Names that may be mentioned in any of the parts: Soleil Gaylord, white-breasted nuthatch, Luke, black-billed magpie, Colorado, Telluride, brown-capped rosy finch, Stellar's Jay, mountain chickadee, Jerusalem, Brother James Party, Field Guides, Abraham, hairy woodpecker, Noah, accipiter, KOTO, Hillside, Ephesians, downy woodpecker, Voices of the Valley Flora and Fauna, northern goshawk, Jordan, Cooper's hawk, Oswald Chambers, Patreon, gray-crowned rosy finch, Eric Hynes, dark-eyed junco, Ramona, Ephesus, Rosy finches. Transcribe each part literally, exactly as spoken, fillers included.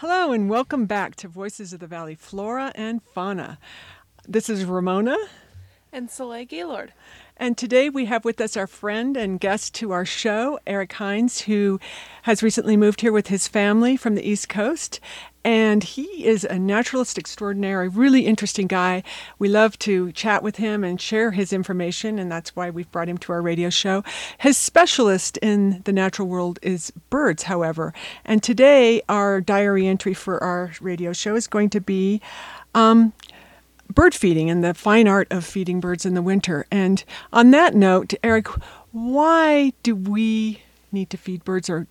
Hello and welcome back to Voices of the Valley Flora and Fauna. This is Ramona and Soleil Gaylord. And today we have with us our friend and guest to our show, Eric Hynes, who has recently moved here with his family from the East Coast. And he is a naturalist extraordinaire, really interesting guy. We love to chat with him and share his information, and that's why we've brought him to our radio show. His specialist in the natural world is birds, however. And today, our diary entry for our radio show is going to be um, bird feeding and the fine art of feeding birds in the winter. And on that note, Eric, why do we need to feed birds, or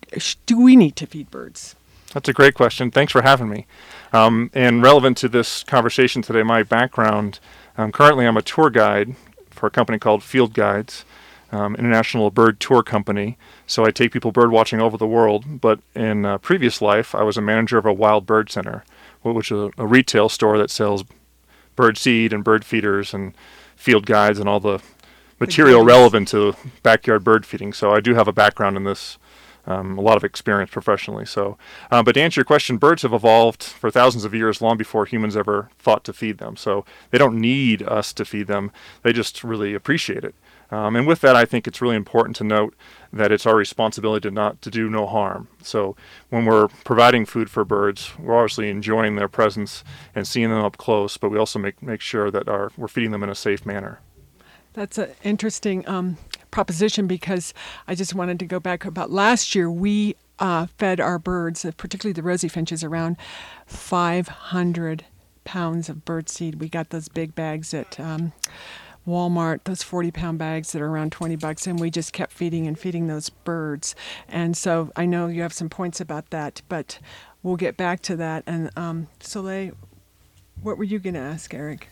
do we need to feed birds? That's a great question. Thanks for having me. Um, and relevant to this conversation today, my background, um, currently I'm a tour guide for a company called Field Guides, um, international bird tour company. So I take people bird watching over the world. But in uh, previous life, I was a manager of a wild bird center, which is a, a retail store that sells bird seed and bird feeders and field guides and all the material relevant to backyard bird feeding. So I do have a background in this. Um, a lot of experience professionally. So, uh, but to answer your question, birds have evolved for thousands of years, long before humans ever thought to feed them. So they don't need us to feed them. They just really appreciate it. Um, and with that, I think it's really important to note that it's our responsibility to not to do no harm. So when we're providing food for birds, we're obviously enjoying their presence and seeing them up close, but we also make, make sure that our, we're feeding them in a safe manner. That's an interesting um, proposition, because I just wanted to go back about last year. We uh, fed our birds, particularly the rosy finches, around five hundred pounds of bird seed. We got those big bags at um, Walmart, those forty pound bags that are around twenty bucks, and we just kept feeding and feeding those birds. And so I know you have some points about that, but we'll get back to that. And um, Soleil, what were you going to ask, Eric?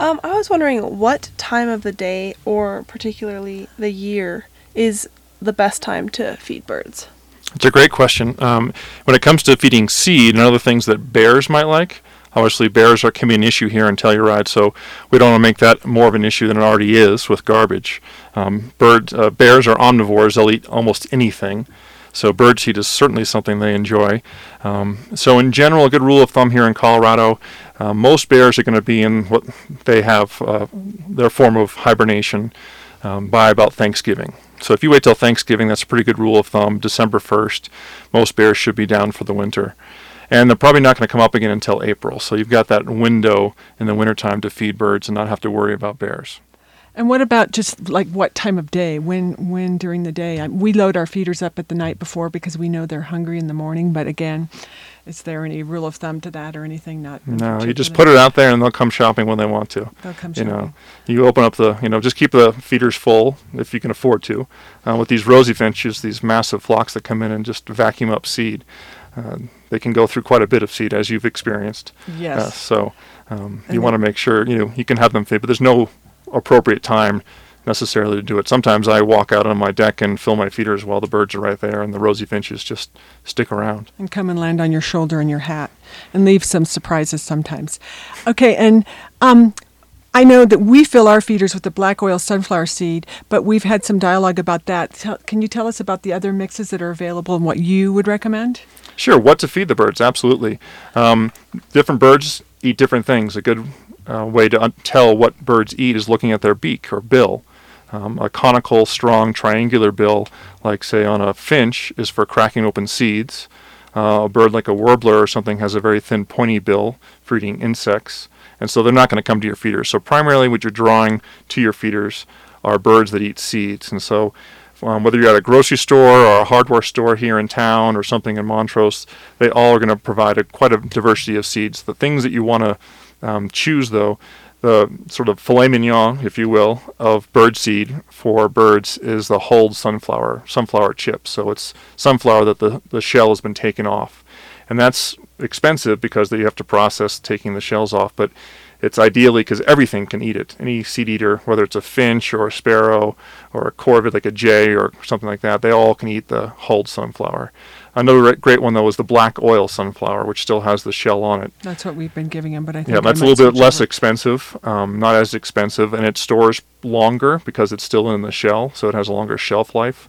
Um, I was wondering what time of the day, or particularly the year, is the best time to feed birds? It's a great question. Um, when it comes to feeding seed and other things that bears might like, obviously bears are, can be an issue here in Telluride, so we don't want to make that more of an issue than it already is with garbage. Um, birds, uh, bears are omnivores. They'll eat almost anything. So bird seed is certainly something they enjoy. Um, so in general, a good rule of thumb here in Colorado, uh, most bears are going to be in what they have, uh, their form of hibernation, um, by about Thanksgiving. So if you wait till Thanksgiving, that's a pretty good rule of thumb. December first, most bears should be down for the winter. And they're probably not going to come up again until April. So you've got that window in the wintertime to feed birds and not have to worry about bears. And what about just like what time of day, when when during the day? I, we load our feeders up at the night before because we know they're hungry in the morning. But again, is there any rule of thumb to that or anything? Not No, you just put it out there and they'll come shopping when they want to. They'll come shopping. You know, you open up the, you know, just keep the feeders full if you can afford to. Uh, with these rosy finches, these massive flocks that come in and just vacuum up seed. Uh, they can go through quite a bit of seed, as you've experienced. Yes. Uh, so um, you want to make sure, you know, you can have them feed, but there's no appropriate time necessarily to do it. Sometimes I walk out on my deck and fill my feeders while the birds are right there, and the rosy finches just stick around. And come and land on your shoulder and your hat and leave some surprises sometimes. Okay, and um, I know that we fill our feeders with the black oil sunflower seed, but we've had some dialogue about that. Tell, can you tell us about the other mixes that are available and what you would recommend? Sure, what to feed the birds, absolutely. Um, different birds eat different things. A good Uh, way to un- tell what birds eat is looking at their beak or bill. Um, a conical, strong, triangular bill, like say on a finch, is for cracking open seeds. Uh, a bird like a warbler or something has a very thin, pointy bill for eating insects, and so they're not going to come to your feeders. So primarily what you're drawing to your feeders are birds that eat seeds. And so um, whether you're at a grocery store or a hardware store here in town or something in Montrose, they all are going to provide a, quite a diversity of seeds. The things that you want to Um, choose, though, the sort of filet mignon, if you will, of bird seed for birds is the hulled sunflower, sunflower chip. So it's sunflower that the, the shell has been taken off. And that's expensive because you have to process taking the shells off, but it's ideally because everything can eat it. Any seed eater, whether it's a finch or a sparrow or a corvid like a jay or something like that, they all can eat the hulled sunflower. Another great one, though, is the black oil sunflower, which still has the shell on it. That's what we've been giving them, but I think... Yeah, that's a little bit less expensive, um, not as expensive, and it stores longer because it's still in the shell, so it has a longer shelf life.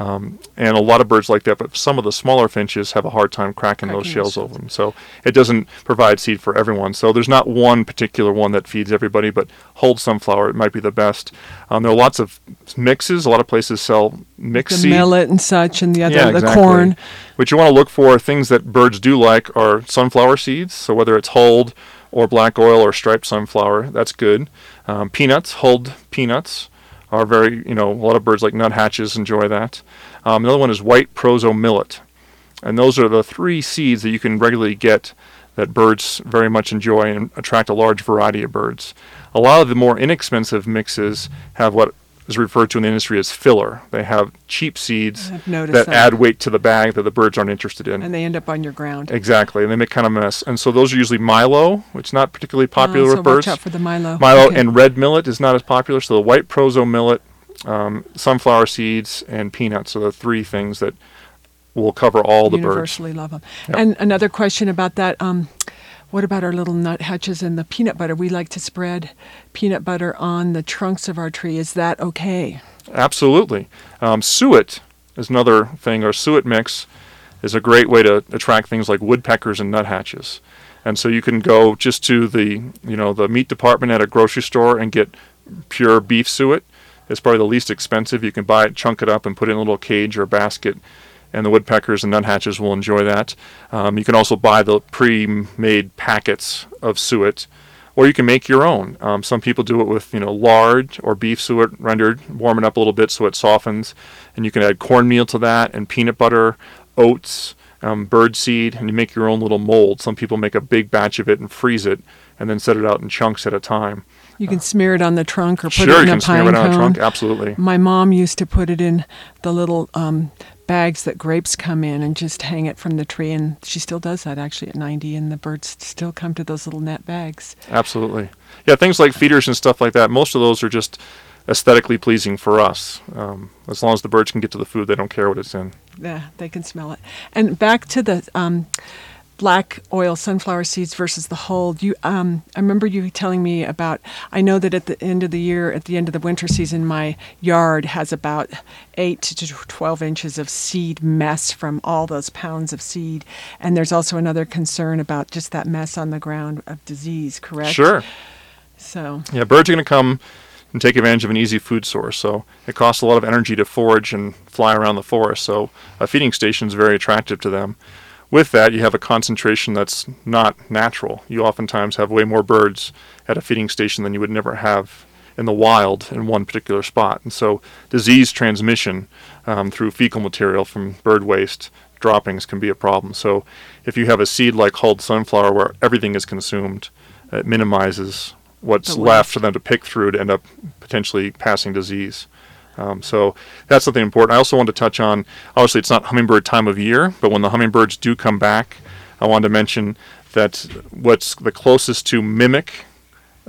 Um, and a lot of birds like that, but some of the smaller finches have a hard time cracking, cracking those shells open. Open. So it doesn't provide seed for everyone. So there's not one particular one that feeds everybody, but hulled sunflower, it might be the best. Um, there are lots of mixes. A lot of places sell mixed the seed. The millet and such, and the other, yeah, the exactly. corn. What you want to look for, things that birds do like, are sunflower seeds. So whether it's hulled or black oil or striped sunflower, that's good. Um, peanuts, hulled peanuts. Are very, you know, a lot of birds like nuthatches enjoy that. Um, another one is white proso millet. And those are the three seeds that you can regularly get that birds very much enjoy and attract a large variety of birds. A lot of the more inexpensive mixes have what is referred to in the industry as filler. They have cheap seeds that, that add weight to the bag that the birds aren't interested in. And they end up on your ground. Exactly, and they make kind of a mess. And so those are usually milo, which is not particularly popular uh, so with birds. So watch out for the milo. Milo okay. And red millet is not as popular. So the white proso millet, um, sunflower seeds, and peanuts are the three things that will cover all the birds. Universally love them. Yep. And another question about that. Um, What about our little nuthatches and the peanut butter? We like to spread peanut butter on the trunks of our tree. Is that okay? Absolutely. Um, suet is another thing. Our suet mix is a great way to attract things like woodpeckers and nuthatches. And so you can go just to the, you know, the meat department at a grocery store and get pure beef suet. It's probably the least expensive. You can buy it, chunk it up, and put it in a little cage or basket. And the woodpeckers and nuthatches will enjoy that. Um, you can also buy the pre-made packets of suet, or you can make your own. Um, some people do it with, you know, lard or beef suet rendered, warm it up a little bit so it softens, and you can add cornmeal to that and peanut butter, oats, um, bird seed, and you make your own little mold. Some people make a big batch of it and freeze it, and then set it out in chunks at a time. You can smear it on the trunk or put sure, it in a pine Sure, you can smear it on the trunk, absolutely. My mom used to put it in the little um, bags that grapes come in and just hang it from the tree, and she still does that actually at ninety, and the birds still come to those little net bags. Absolutely. Yeah, things like feeders and stuff like that, most of those are just aesthetically pleasing for us. Um, as long as the birds can get to the food, they don't care what it's in. Yeah, they can smell it. And back to the... Um, black oil sunflower seeds versus the hulled. You, um, I remember you telling me about, I know that at the end of the year, at the end of the winter season, my yard has about eight to twelve inches of seed mess from all those pounds of seed. And there's also another concern about just that mess on the ground of disease, correct? Sure. So yeah, birds are going to come and take advantage of an easy food source. So it costs a lot of energy to forage and fly around the forest. So a feeding station is very attractive to them. With that, you have a concentration that's not natural. You oftentimes have way more birds at a feeding station than you would never have in the wild in one particular spot. And so disease transmission um, through fecal material from bird waste droppings can be a problem. So if you have a seed like hulled sunflower where everything is consumed, it minimizes what's left for them to pick through to end up potentially passing disease. Um, so that's something important. I also wanted to touch on, obviously it's not hummingbird time of year, but when the hummingbirds do come back, I wanted to mention that what's the closest to mimic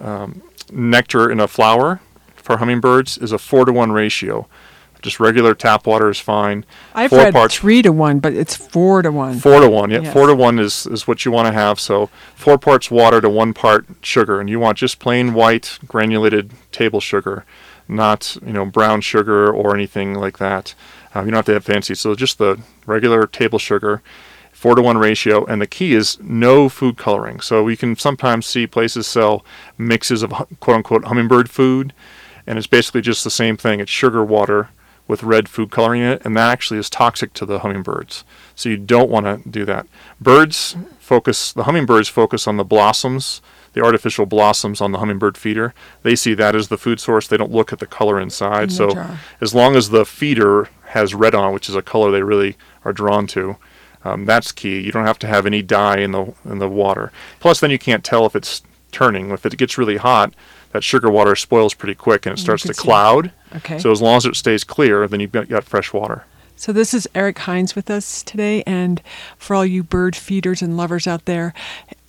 um, nectar in a flower for hummingbirds is a four to one ratio. Just regular tap water is fine. I've four read parts, three to one, but it's four to one. Four to one, yeah. Yes. Four to one is, is what you want to have. So four parts water to one part sugar, and you want just plain white granulated table sugar. Not, you know, brown sugar or anything like that. Um, you don't have to have fancy. So just the regular table sugar, four to one ratio. And the key is no food coloring. So we can sometimes see places sell mixes of quote unquote hummingbird food. And it's basically just the same thing. It's sugar water with red food coloring in it. And that actually is toxic to the hummingbirds. So you don't want to do that. Birds focus, the hummingbirds focus on the blossoms, the artificial blossoms on the hummingbird feeder. They see that as the food source. They don't look at the color inside. So as long as the feeder has red on, which is a color they really are drawn to, um, that's key. You don't have to have any dye in the in the water. Plus, then you can't tell if it's turning. If it gets really hot, that sugar water spoils pretty quick and it starts to cloud. Okay. So as long as it stays clear, then you've got, got fresh water. So this is Eric Hynes with us today, and for all you bird feeders and lovers out there,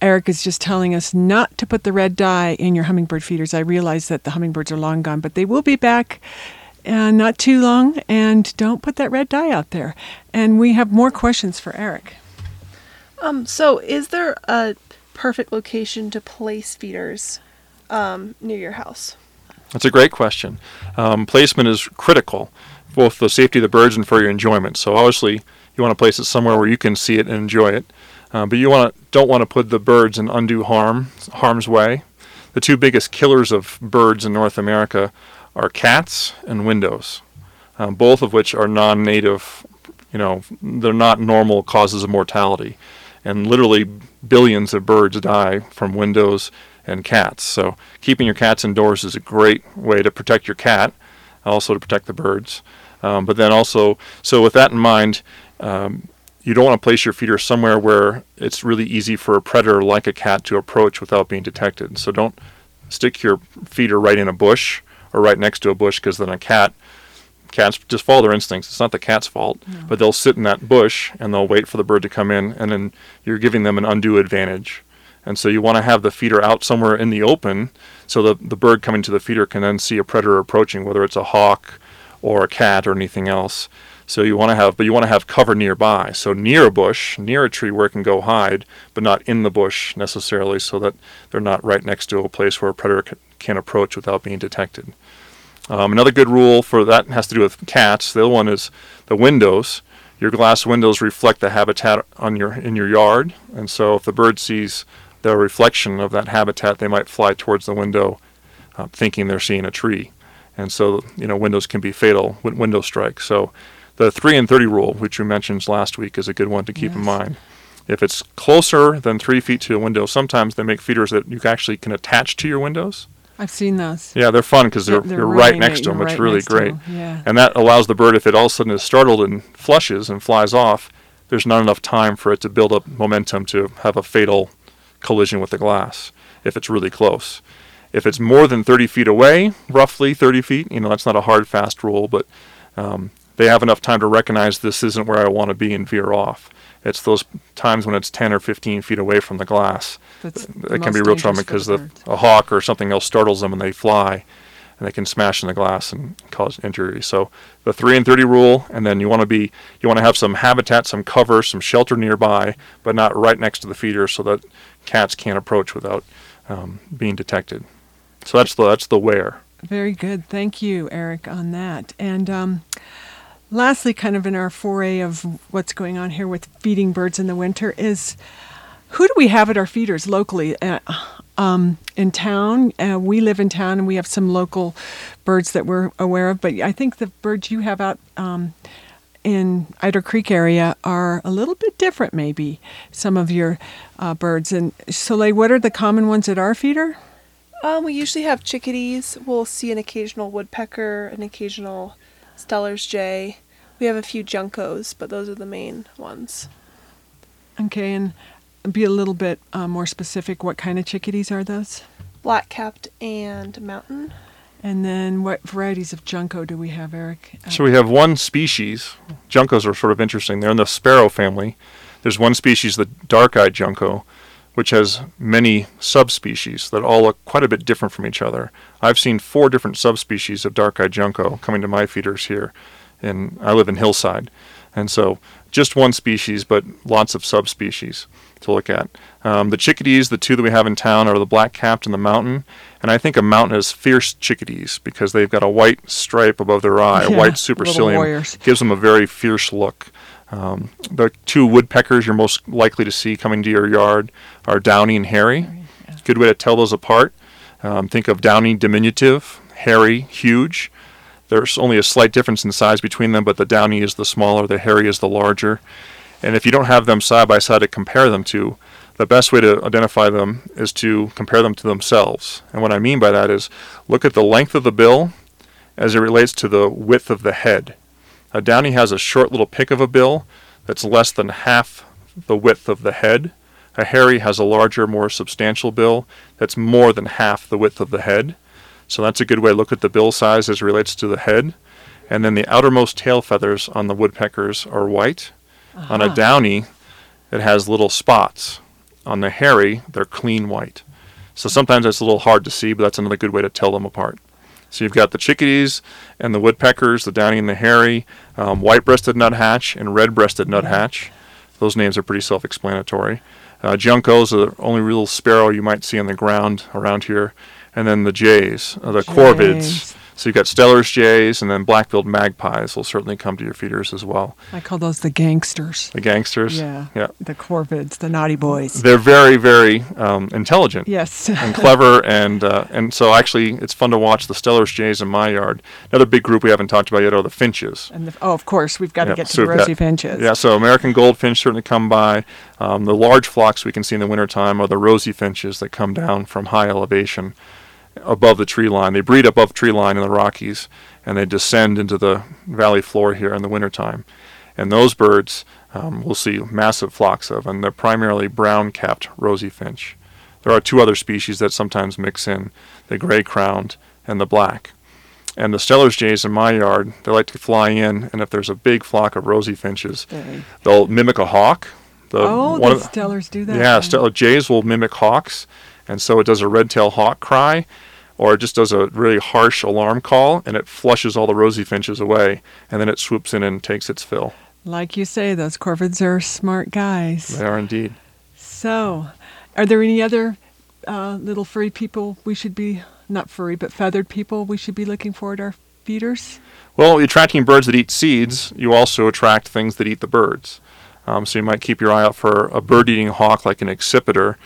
Eric is just telling us not to put the red dye in your hummingbird feeders. I realize that the hummingbirds are long gone, but they will be back uh, not too long, and don't put that red dye out there. And we have more questions for Eric. Um, so is there a perfect location to place feeders um, near your house? That's a great question. Um, placement is critical. both the safety of the birds and for your enjoyment. So obviously you want to place it somewhere where you can see it and enjoy it, uh, but you want to, don't want to put the birds in undue harm, harm's way. The two biggest killers of birds in North America are cats and windows, um, both of which are non-native, you know, they're not normal causes of mortality. And literally billions of birds die from windows and cats. So keeping your cats indoors is a great way to protect your cat, also to protect the birds. Um, but then also, so with that in mind, um, you don't want to place your feeder somewhere where it's really easy for a predator like a cat to approach without being detected. So don't stick your feeder right in a bush or right next to a bush, because then a cat, cats just follow their instincts. It's not the cat's fault, no. But they'll sit in that bush and they'll wait for the bird to come in, and then you're giving them an undue advantage. And so you want to have the feeder out somewhere in the open so that the bird coming to the feeder can then see a predator approaching, whether it's a hawk or a cat or anything else. So you want to have, but you want to have cover nearby. So near a bush, near a tree where it can go hide, but not in the bush necessarily, so that they're not right next to a place where a predator can, can approach without being detected. Um, another good rule for that has to do with cats. The other one is the windows. Your glass windows reflect the habitat on your in your yard, and so if the bird sees the reflection of that habitat, they might fly towards the window, uh, thinking they're seeing a tree. And so, you know, windows can be fatal, w- window strike. So the three and thirty rule, which you mentioned last week, is a good one to keep yes. in mind. If it's closer than three feet to a window, sometimes they make feeders that you actually can attach to your windows. I've seen those. Yeah, they're fun because they're, they're, they're right next to them. It's really great. Yeah. And that allows the bird, if it all of a sudden is startled and flushes and flies off, there's not enough time for it to build up momentum to have a fatal collision with the glass if it's really close. If it's more than thirty feet away, roughly thirty feet, you know, that's not a hard, fast rule, but um, they have enough time to recognize this isn't where I want to be and veer off. It's those times when it's ten or fifteen feet away from the glass. That's it can be real trouble because the, a hawk or something else startles them and they fly, and they can smash in the glass and cause injury. So the three and thirty rule, and then you want to be, you want to have some habitat, some cover, some shelter nearby, but not right next to the feeder so that cats can't approach without um, being detected. So that's the that's the where. Very good. Thank you, Eric, on that. And um, lastly, kind of in our foray of what's going on here with feeding birds in the winter, is who do we have at our feeders locally? Uh, um, in town, uh, we live in town and we have some local birds that we're aware of, but I think the birds you have out um, in Eider Creek area are a little bit different, maybe, some of your uh, birds. And Soleil, what are the common ones at our feeder? Um, we usually have chickadees. We'll see an occasional woodpecker, an occasional Stellar's Jay. We have a few juncos, but those are the main ones. Okay, and be a little bit uh, more specific. What kind of chickadees are those? Black-capped and mountain. And then what varieties of junco do we have, Eric? Uh, so we have one species. Juncos are sort of interesting. They're in the sparrow family. There's one species, the dark-eyed junco, which has many subspecies that all look quite a bit different from each other. I've seen four different subspecies of dark-eyed junco coming to my feeders here, and I live in Hillside. And so just one species, but lots of subspecies to look at. Um, the chickadees, the two that we have in town, are the black-capped and the mountain. And I think a mountain is fierce chickadees because they've got a white stripe above their eye, yeah, a white supercilium. Gives them a very fierce look. Um, the two woodpeckers you're most likely to see coming to your yard are downy and hairy. Yeah. Good way to tell those apart. Um, think of downy diminutive, hairy huge. There's only a slight difference in size between them, but the downy is the smaller, the hairy is the larger. And if you don't have them side by side to compare them to, the best way to identify them is to compare them to themselves. And what I mean by that is look at the length of the bill as it relates to the width of the head. A downy has a short little pick of a bill that's less than half the width of the head. A hairy has a larger, more substantial bill that's more than half the width of the head. So that's a good way to look at the bill size as it relates to the head. And then the outermost tail feathers on the woodpeckers are white. Uh-huh. On a downy, it has little spots. On the hairy, they're clean white. So sometimes it's a little hard to see, but that's another good way to tell them apart. So you've got the chickadees and the woodpeckers, the downy and the hairy, um, white-breasted nuthatch and red-breasted nuthatch. Those names are pretty self-explanatory. Uh, juncos are the only real sparrow you might see on the ground around here. And then the jays, uh, the corvids. So you've got Stellar's Jays, and then black-billed magpies will certainly come to your feeders as well. I call those the gangsters. The gangsters? Yeah. yeah. The corvids, the naughty boys. They're very, very um, intelligent. Yes. And clever, and uh, and so actually it's fun to watch the Stellar's Jays in my yard. Another big group we haven't talked about yet are the finches. And the, oh, of course, we've got yeah, to get so to the rosy got, finches. Yeah, so American goldfinch certainly come by. Um, the large flocks we can see in the wintertime are the rosy finches that come down from high elevation above the tree line. They breed above tree line in the Rockies, and they descend into the valley floor here in the wintertime. And those birds um, we'll see massive flocks of, and they're primarily brown-capped rosy finch. There are two other species that sometimes mix in, the gray-crowned and the black. And the Stellar's Jays in my yard, they like to fly in, and if there's a big flock of rosy finches, okay. they'll mimic a hawk. The oh, one the Stellars do that. Yeah, Stellar Jays will mimic hawks, and so it does a red-tailed hawk cry, or it just does a really harsh alarm call, and it flushes all the rosy finches away, and then it swoops in and takes its fill. Like you say, those corvids are smart guys. They are indeed. So, are there any other uh, little furry people we should be, not furry, but feathered people we should be looking for at our feeders? Well, attracting birds that eat seeds, you also attract things that eat the birds. Um, so you might keep your eye out for a bird-eating hawk like an accipiter.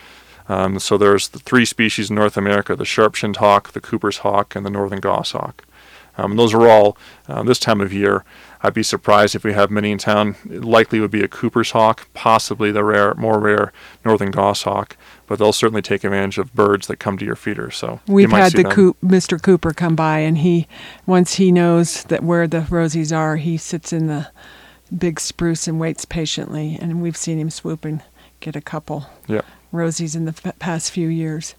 Um, so there's the three species in North America, the sharp-shinned hawk, the Cooper's hawk, and the northern goshawk. Um, and those are all, uh, this time of year, I'd be surprised if we have many in town. It likely would be a Cooper's hawk, possibly the rare, more rare northern goshawk, but they'll certainly take advantage of birds that come to your feeder. So we've had the Coop, Mister Cooper come by, and he, once he knows that where the rosies are, he sits in the big spruce and waits patiently, and we've seen him swoop and get a couple yeah. rosies in the f- past few years.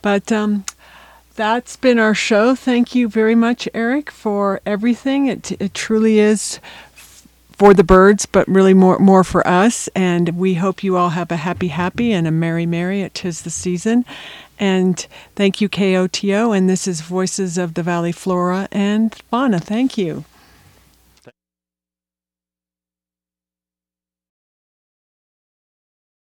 But um, that's been our show. Thank you very much, Eric, for everything. It, it truly is f- for the birds, but really more, more for us, and we hope you all have a happy, happy, and a merry, merry at 'tis the season. And thank you, K O T O, and this is Voices of the Valley Flora and Fauna. Thank you.